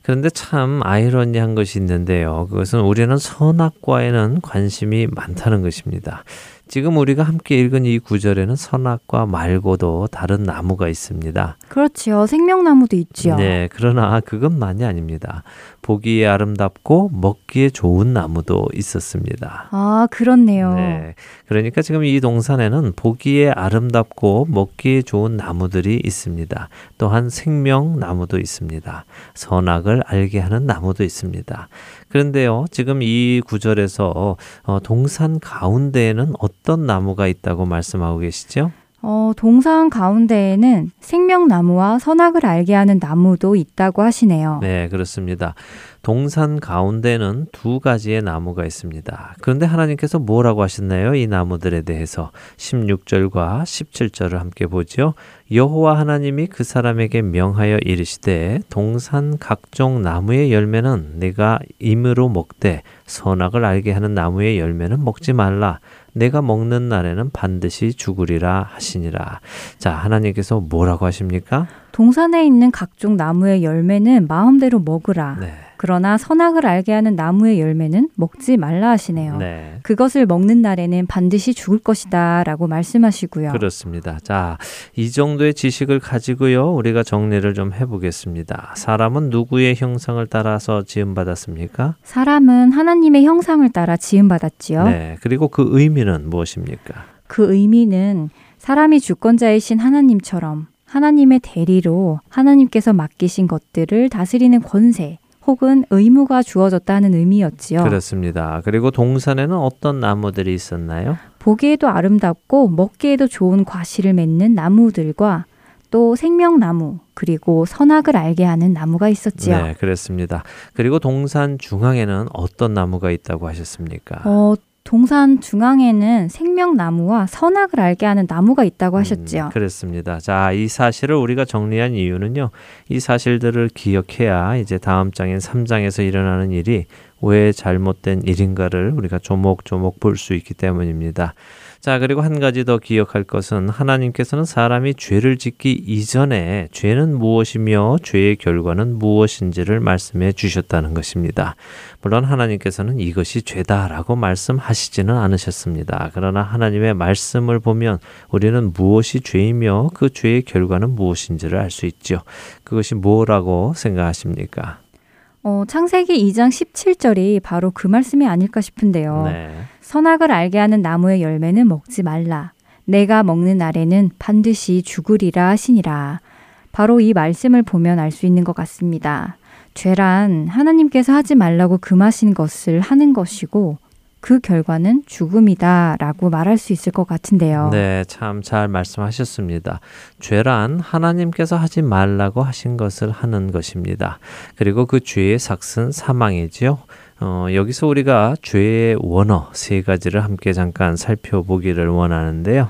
그런데 참 아이러니한 것이 있는데요. 그것은 우리는 선악과에는 관심이 많다는 것입니다. 지금 우리가 함께 읽은 이 구절에는 선악과 말고도 다른 나무가 있습니다. 그렇지요. 생명나무도 있지요. 네, 그러나 그것만이 아닙니다. 보기에 아름답고 먹기에 좋은 나무도 있었습니다. 아, 그렇네요. 네, 그러니까 지금 이 동산에는 보기에 아름답고 먹기에 좋은 나무들이 있습니다. 또한 생명나무도 있습니다. 선악을 알게 하는 나무도 있습니다. 그런데요, 지금 이 구절에서 어, 동산 가운데에는 어떤 나무가 있다고 말씀하고 계시죠? 어, 동산 가운데에는 생명나무와 선악을 알게 하는 나무도 있다고 하시네요. 네, 그렇습니다. 동산 가운데는 두 가지의 나무가 있습니다. 그런데 하나님께서 뭐라고 하셨나요? 이 나무들에 대해서 십육 절과 십칠 절을 함께 보죠. 여호와 하나님이 그 사람에게 명하여 이르시되 동산 각종 나무의 열매는 네가 임으로 먹되 선악을 알게 하는 나무의 열매는 먹지 말라. 내가 먹는 날에는 반드시 죽으리라 하시니라. 자, 하나님께서 뭐라고 하십니까? 동산에 있는 각종 나무의 열매는 마음대로 먹으라. 네. 그러나 선악을 알게 하는 나무의 열매는 먹지 말라 하시네요. 네. 그것을 먹는 날에는 반드시 죽을 것이다 라고 말씀하시고요. 그렇습니다. 자, 이 정도의 지식을 가지고요, 우리가 정리를 좀 해보겠습니다. 사람은 누구의 형상을 따라서 지음받았습니까? 사람은 하나님의 형상을 따라 지음받았지요. 네. 그리고 그 의미는 무엇입니까? 그 의미는 사람이 주권자이신 하나님처럼 하나님의 대리로 하나님께서 맡기신 것들을 다스리는 권세, 혹은 의무가 주어졌다는 의미였지요. 그렇습니다. 그리고 동산에는 어떤 나무들이 있었나요? 보기에도 아름답고 먹기에도 좋은 과실을 맺는 나무들과 또 생명나무, 그리고 선악을 알게 하는 나무가 있었지요. 네, 그렇습니다. 그리고 동산 중앙에는 어떤 나무가 있다고 하셨습니까? 어, 동산 중앙에는 생명나무와 선악을 알게 하는 나무가 있다고 하셨지요. 음, 그렇습니다. 자, 이 사실을 우리가 정리한 이유는요. 이 사실들을 기억해야 이제 다음 장인 삼 장에서 일어나는 일이 왜 잘못된 일인가를 우리가 조목조목 볼 수 있기 때문입니다. 자, 그리고 한 가지 더 기억할 것은 하나님께서는 사람이 죄를 짓기 이전에 죄는 무엇이며 죄의 결과는 무엇인지를 말씀해 주셨다는 것입니다. 물론 하나님께서는 이것이 죄다라고 말씀하시지는 않으셨습니다. 그러나 하나님의 말씀을 보면 우리는 무엇이 죄이며 그 죄의 결과는 무엇인지를 알 수 있죠. 그것이 뭐라고 생각하십니까? 어, 창세기 이 장 십칠 절이 바로 그 말씀이 아닐까 싶은데요. 네. 선악을 알게 하는 나무의 열매는 먹지 말라. 내가 먹는 날에는 반드시 죽으리라 하시니라. 바로 이 말씀을 보면 알 수 있는 것 같습니다. 죄란 하나님께서 하지 말라고 금하신 것을 하는 것이고 그 결과는 죽음이다 라고 말할 수 있을 것 같은데요. 네, 참 잘 말씀하셨습니다. 죄란 하나님께서 하지 말라고 하신 것을 하는 것입니다. 그리고 그 죄의 삭은 사망이지요. 어, 여기서 우리가 죄의 원어 세 가지를 함께 잠깐 살펴보기를 원하는데요.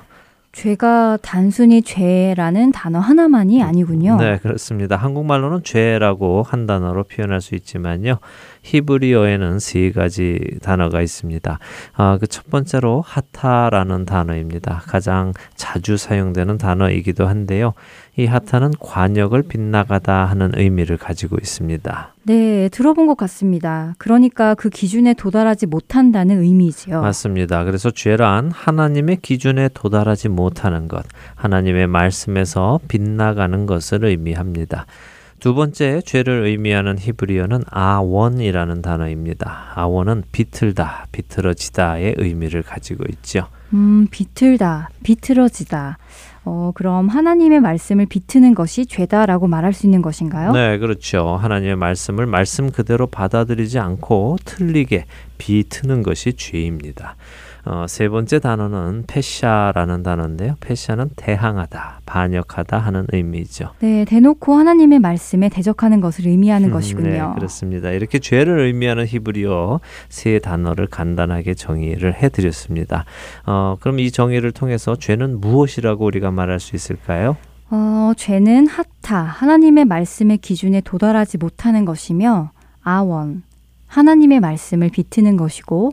죄가 단순히 죄라는 단어 하나만이 아니군요. 네, 그렇습니다. 한국말로는 죄라고 한 단어로 표현할 수 있지만요. 히브리어에는 세 가지 단어가 있습니다. 아, 그 첫 번째로 하타라는 단어입니다. 가장 자주 사용되는 단어이기도 한데요. 이 하타는 관역을 빗나가다 하는 의미를 가지고 있습니다. 네, 들어본 것 같습니다. 그러니까 그 기준에 도달하지 못한다는 의미지요. 맞습니다. 그래서 죄란 하나님의 기준에 도달하지 못하는 것, 하나님의 말씀에서 빗나가는 것을 의미합니다. 두 번째 죄를 의미하는 히브리어는 아원이라는 단어입니다. 아원은 비틀다, 비틀어지다의 의미를 가지고 있죠. 음, 비틀다, 비틀어지다. 어, 그럼 하나님의 말씀을 비트는 것이 죄다라고 말할 수 있는 것인가요? 네, 그렇죠. 하나님의 말씀을 말씀 그대로 받아들이지 않고 틀리게 비트는 것이 죄입니다. 어, 세 번째 단어는 패샤라는 단어인데요. 패샤는 대항하다, 반역하다 하는 의미죠. 네, 대놓고 하나님의 말씀에 대적하는 것을 의미하는 음, 것이군요. 네, 그렇습니다. 이렇게 죄를 의미하는 히브리어 세 단어를 간단하게 정의를 해드렸습니다. 어, 그럼 이 정의를 통해서 죄는 무엇이라고 우리가 말할 수 있을까요? 어, 죄는 하타, 하나님의 말씀의 기준에 도달하지 못하는 것이며, 아원, 하나님의 말씀을 비트는 것이고,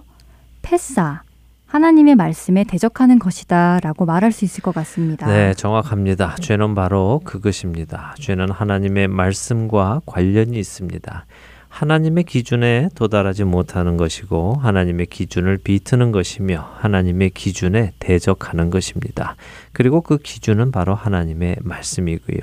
패사, 하나님의 말씀에 대적하는 것이다 라고 말할 수 있을 것 같습니다. 네, 정확합니다. 죄는 바로 그것입니다. 죄는 하나님의 말씀과 관련이 있습니다. 하나님의 기준에 도달하지 못하는 것이고 하나님의 기준을 비트는 것이며 하나님의 기준에 대적하는 것입니다. 그리고 그 기준은 바로 하나님의 말씀이고요.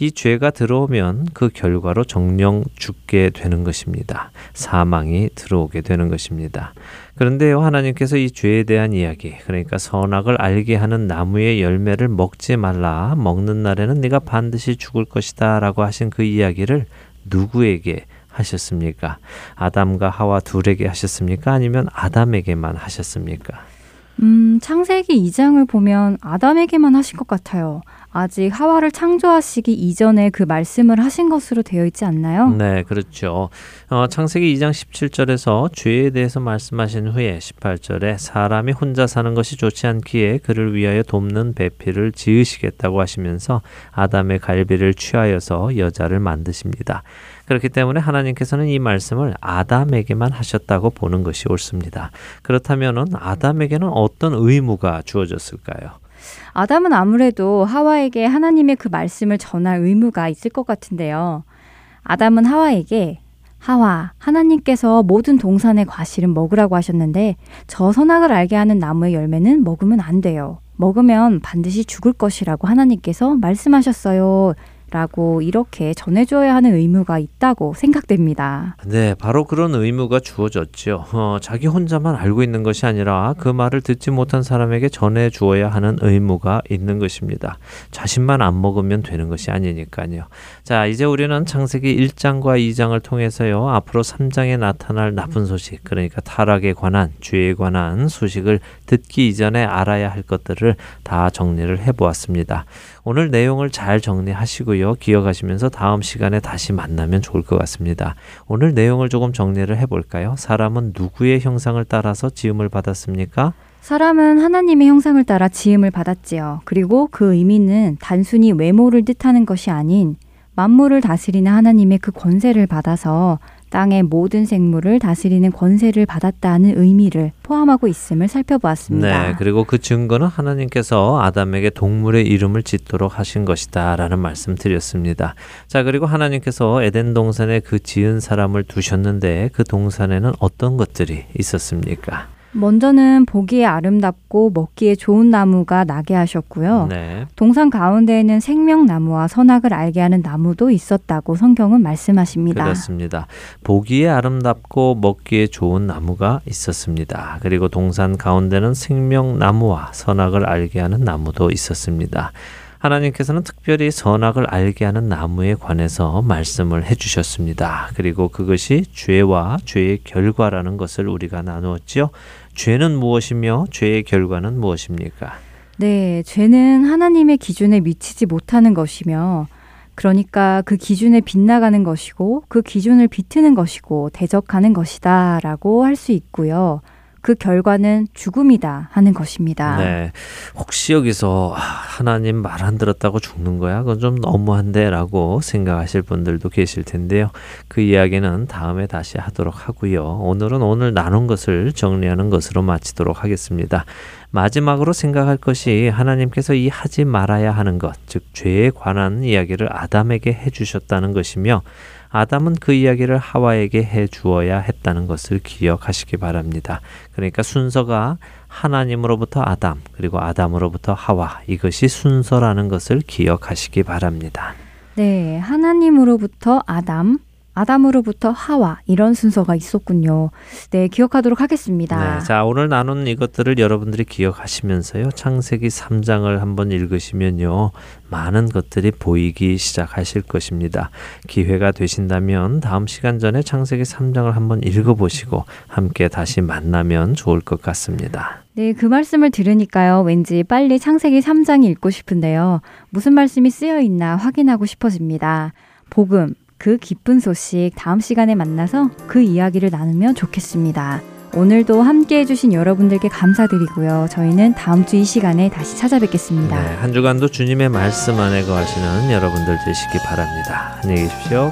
이 죄가 들어오면 그 결과로 정령 죽게 되는 것입니다. 사망이 들어오게 되는 것입니다. 그런데요, 하나님께서 이 죄에 대한 이야기, 그러니까 선악을 알게 하는 나무의 열매를 먹지 말라, 먹는 날에는 네가 반드시 죽을 것이다 라고 하신 그 이야기를 누구에게 하셨습니까? 아담과 하와 둘에게 하셨습니까? 아니면 아담에게만 하셨습니까? 음, 창세기 이 장을 보면 아담에게만 하신 것 같아요. 아직 하와를 창조하시기 이전에 그 말씀을 하신 것으로 되어 있지 않나요? 네, 그렇죠. 어, 창세기 이 장 십칠 절에서 죄에 대해서 말씀하신 후에 십팔 절에 사람이 혼자 사는 것이 좋지 않기에 그를 위하여 돕는 배필을 지으시겠다고 하시면서 아담의 갈비를 취하여서 여자를 만드십니다. 그렇기 때문에 하나님께서는 이 말씀을 아담에게만 하셨다고 보는 것이 옳습니다. 그렇다면 아담에게는 어떤 의무가 주어졌을까요? 아담은 아무래도 하와에게 하나님의 그 말씀을 전할 의무가 있을 것 같은데요. 아담은 하와에게 하와, 하나님께서 모든 동산의 과실은 먹으라고 하셨는데 저 선악을 알게 하는 나무의 열매는 먹으면 안 돼요. 먹으면 반드시 죽을 것이라고 하나님께서 말씀하셨어요. 라고 이렇게 전해줘야 하는 의무가 있다고 생각됩니다. 네, 바로 그런 의무가 주어졌죠. 어, 자기 혼자만 알고 있는 것이 아니라 그 말을 듣지 못한 사람에게 전해주어야 하는 의무가 있는 것입니다. 자신만 안 먹으면 되는 것이 아니니까요. 자, 이제 우리는 창세기 일 장과 이 장을 통해서요, 앞으로 삼 장에 나타날 나쁜 소식, 그러니까 타락에 관한, 죄에 관한 소식을 듣기 이전에 알아야 할 것들을 다 정리를 해보았습니다. 오늘 내용을 잘 정리하시고요. 기억하시면서 다음 시간에 다시 만나면 좋을 것 같습니다. 오늘 내용을 조금 정리를 해볼까요? 사람은 누구의 형상을 따라서 지음을 받았습니까? 사람은 하나님의 형상을 따라 지음을 받았지요. 그리고 그 의미는 단순히 외모를 뜻하는 것이 아닌 만물을 다스리는 하나님의 그 권세를 받아서 땅의 모든 생물을 다스리는 권세를 받았다는 의미를 포함하고 있음을 살펴보았습니다. 네, 그리고 그 증거는 하나님께서 아담에게 동물의 이름을 짓도록 하신 것이다 라는 말씀 드렸습니다. 자, 그리고 하나님께서 에덴 동산에 그 지은 사람을 두셨는데 그 동산에는 어떤 것들이 있었습니까? 먼저는 보기에 아름답고 먹기에 좋은 나무가 나게 하셨고요. 네. 동산 가운데에는 생명나무와 선악을 알게 하는 나무도 있었다고 성경은 말씀하십니다. 그렇습니다. 보기에 아름답고 먹기에 좋은 나무가 있었습니다. 그리고 동산 가운데는 생명나무와 선악을 알게 하는 나무도 있었습니다. 하나님께서는 특별히 선악을 알게 하는 나무에 관해서 말씀을 해주셨습니다. 그리고 그것이 죄와 죄의 결과라는 것을 우리가 나누었지요. 죄는 무엇이며 죄의 결과는 무엇입니까? 네, 죄는 하나님의 기준에 미치지 못하는 것이며 그러니까 그 기준에 빗나가는 것이고 그 기준을 비트는 것이고 대적하는 것이다 라고 할 수 있고요. 그 결과는 죽음이다 하는 것입니다. 네, 혹시 여기서 하나님 말 안 들었다고 죽는 거야? 그건 좀 너무한데 라고 생각하실 분들도 계실 텐데요. 그 이야기는 다음에 다시 하도록 하고요. 오늘은 오늘 나눈 것을 정리하는 것으로 마치도록 하겠습니다. 마지막으로 생각할 것이 하나님께서 이 하지 말아야 하는 것, 즉 죄에 관한 이야기를 아담에게 해주셨다는 것이며 아담은 그 이야기를 하와에게 해주어야 했다는 것을 기억하시기 바랍니다. 그러니까 순서가 하나님으로부터 아담, 그리고 아담으로부터 하와, 이것이 순서라는 것을 기억하시기 바랍니다. 네, 하나님으로부터 아담, 아담으로부터 하와, 이런 순서가 있었군요. 네, 기억하도록 하겠습니다. 네, 자, 오늘 나눈 이것들을 여러분들이 기억하시면서요, 창세기 삼 장을 한번 읽으시면요, 많은 것들이 보이기 시작하실 것입니다. 기회가 되신다면 다음 시간 전에 창세기 삼 장을 한번 읽어보시고 함께 다시 만나면 좋을 것 같습니다. 네, 그 말씀을 들으니까요, 왠지 빨리 창세기 삼 장 읽고 싶은데요, 무슨 말씀이 쓰여있나 확인하고 싶어집니다. 복음, 그 기쁜 소식, 다음 시간에 만나서 그 이야기를 나누면 좋겠습니다. 오늘도 함께해 주신 여러분들께 감사드리고요. 저희는 다음 주 이 시간에 다시 찾아뵙겠습니다. 네, 한 주간도 주님의 말씀 안에 거하시는 여러분들 되시기 바랍니다. 안녕히 계십시오.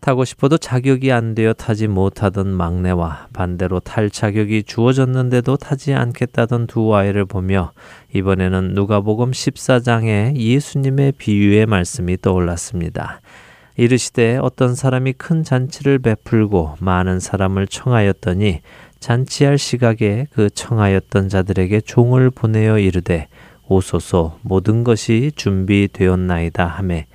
타고 싶어도 자격이 안 되어 타지 못하던 막내와 반대로 탈 자격이 주어졌는데도 타지 않겠다던 두 아이를 보며 이번에는 누가복음 십사 장에 예수님의 비유의 말씀이 떠올랐습니다. 이르시되 어떤 사람이 큰 잔치를 베풀고 많은 사람을 청하였더니 잔치할 시각에 그 청하였던 자들에게 종을 보내어 이르되 오소서 모든 것이 준비되었나이다 하매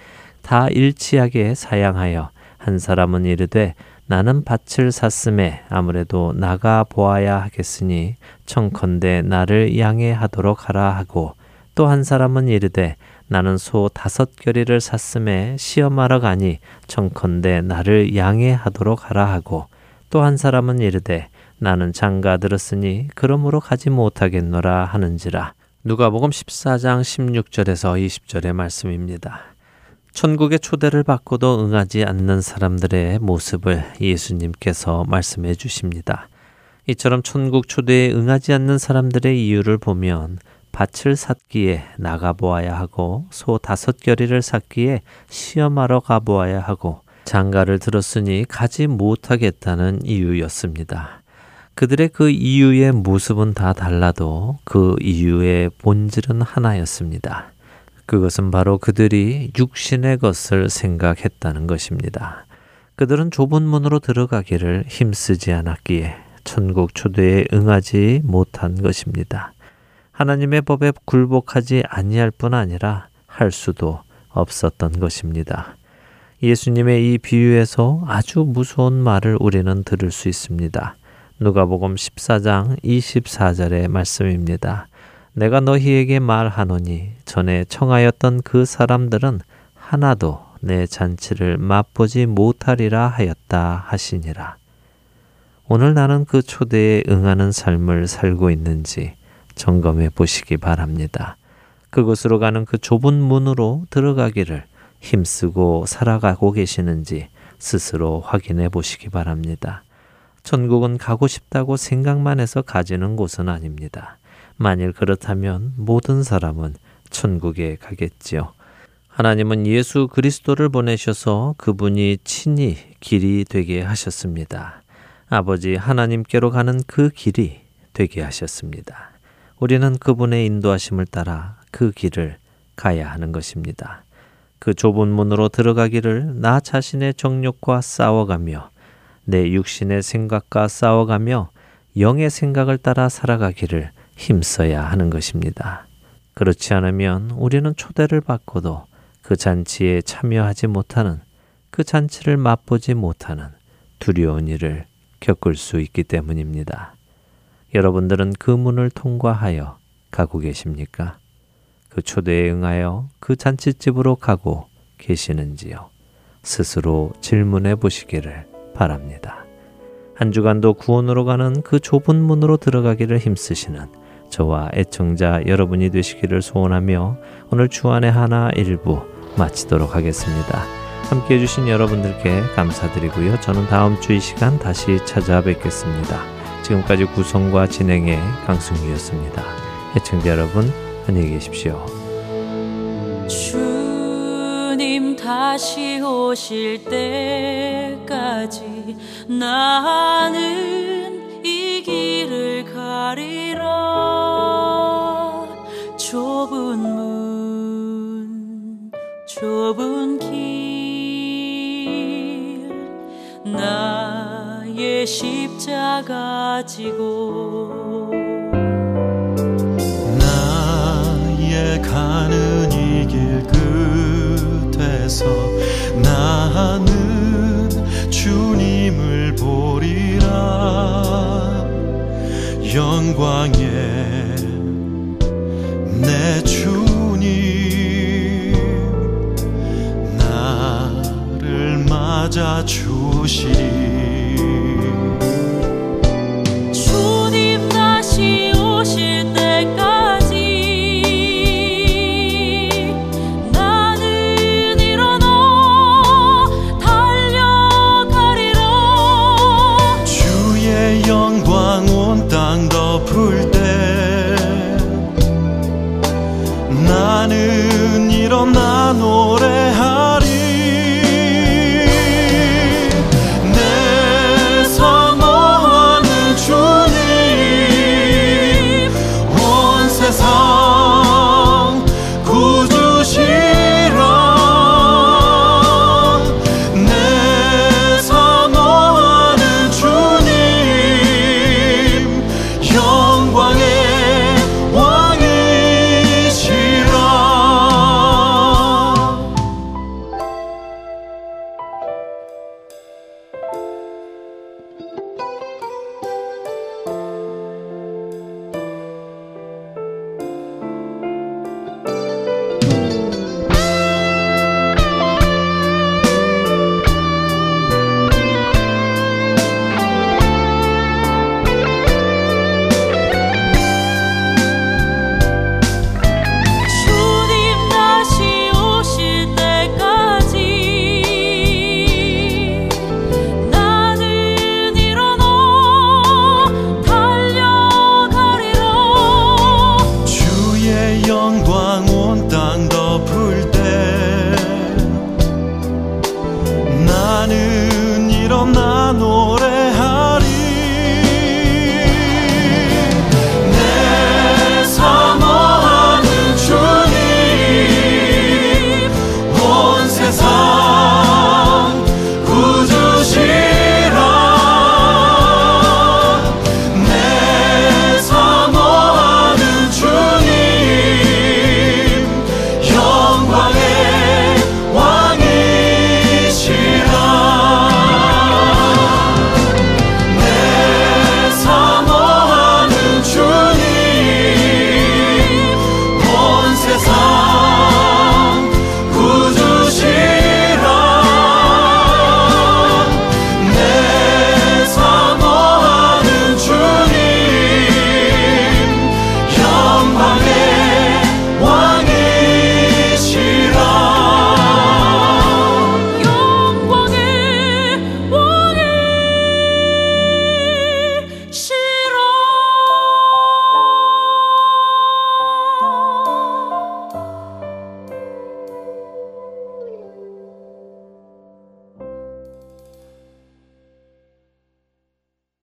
다 일치하게 사양하여 한 사람은 이르되 나는 밭을 샀음에 아무래도 나가 보아야 하겠으니 청컨대 나를 양해하도록 하라 하고 또 한 사람은 이르되 나는 소 다섯 결의를 샀음에 시험하러 가니 청컨대 나를 양해하도록 하라 하고 또 한 사람은 이르되 나는 장가 들었으니 그러므로 가지 못하겠노라 하는지라. 누가복음 십사 장 십육 절에서 이십 절의 말씀입니다. 천국의 초대를 받고도 응하지 않는 사람들의 모습을 예수님께서 말씀해 주십니다. 이처럼 천국 초대에 응하지 않는 사람들의 이유를 보면 밭을 샀기에 나가보아야 하고 소 다섯 결의를 샀기에 시험하러 가보아야 하고 장가를 들었으니 가지 못하겠다는 이유였습니다. 그들의 그 이유의 모습은 다 달라도 그 이유의 본질은 하나였습니다. 그것은 바로 그들이 육신의 것을 생각했다는 것입니다. 그들은 좁은 문으로 들어가기를 힘쓰지 않았기에 천국 초대에 응하지 못한 것입니다. 하나님의 법에 굴복하지 아니할 뿐 아니라 할 수도 없었던 것입니다. 예수님의 이 비유에서 아주 무서운 말을 우리는 들을 수 있습니다. 누가복음 십사 장 이십사 절의 말씀입니다. 내가 너희에게 말하노니 전에 청하였던 그 사람들은 하나도 내 잔치를 맛보지 못하리라 하였다 하시니라. 오늘 나는 그 초대에 응하는 삶을 살고 있는지 점검해 보시기 바랍니다. 그곳으로 가는 그 좁은 문으로 들어가기를 힘쓰고 살아가고 계시는지 스스로 확인해 보시기 바랍니다. 천국은 가고 싶다고 생각만 해서 가지는 곳은 아닙니다. 만일 그렇다면 모든 사람은 천국에 가겠지요. 하나님은 예수 그리스도를 보내셔서 그분이 친히 길이 되게 하셨습니다. 아버지 하나님께로 가는 그 길이 되게 하셨습니다. 우리는 그분의 인도하심을 따라 그 길을 가야 하는 것입니다. 그 좁은 문으로 들어가기를 나 자신의 정욕과 싸워가며 내 육신의 생각과 싸워가며 영의 생각을 따라 살아가기를 힘써야 하는 것입니다. 그렇지 않으면 우리는 초대를 받고도 그 잔치에 참여하지 못하는, 그 잔치를 맛보지 못하는 두려운 일을 겪을 수 있기 때문입니다. 여러분들은 그 문을 통과하여 가고 계십니까? 그 초대에 응하여 그 잔치집으로 가고 계시는지요? 스스로 질문해 보시기를 바랍니다. 한 주간도 구원으로 가는 그 좁은 문으로 들어가기를 힘쓰시는 저와 애청자 여러분이 되시기를 소원하며 오늘 주안의 하나 일부 마치도록 하겠습니다. 함께해 주신 여러분들께 감사드리고요. 저는 다음 주 이 시간 다시 찾아뵙겠습니다. 지금까지 구성과 진행의 강승규였습니다. 애청자 여러분 안녕히 계십시오. 주님 다시 오실 때까지 나는 이 길을 가리라. 좁은 문 좁은 길 나의 십자가 지고 나의 가는 이 길 끝에서 나는 주님을 보리라. 영광에 내 주님 나를 맞아 주시리.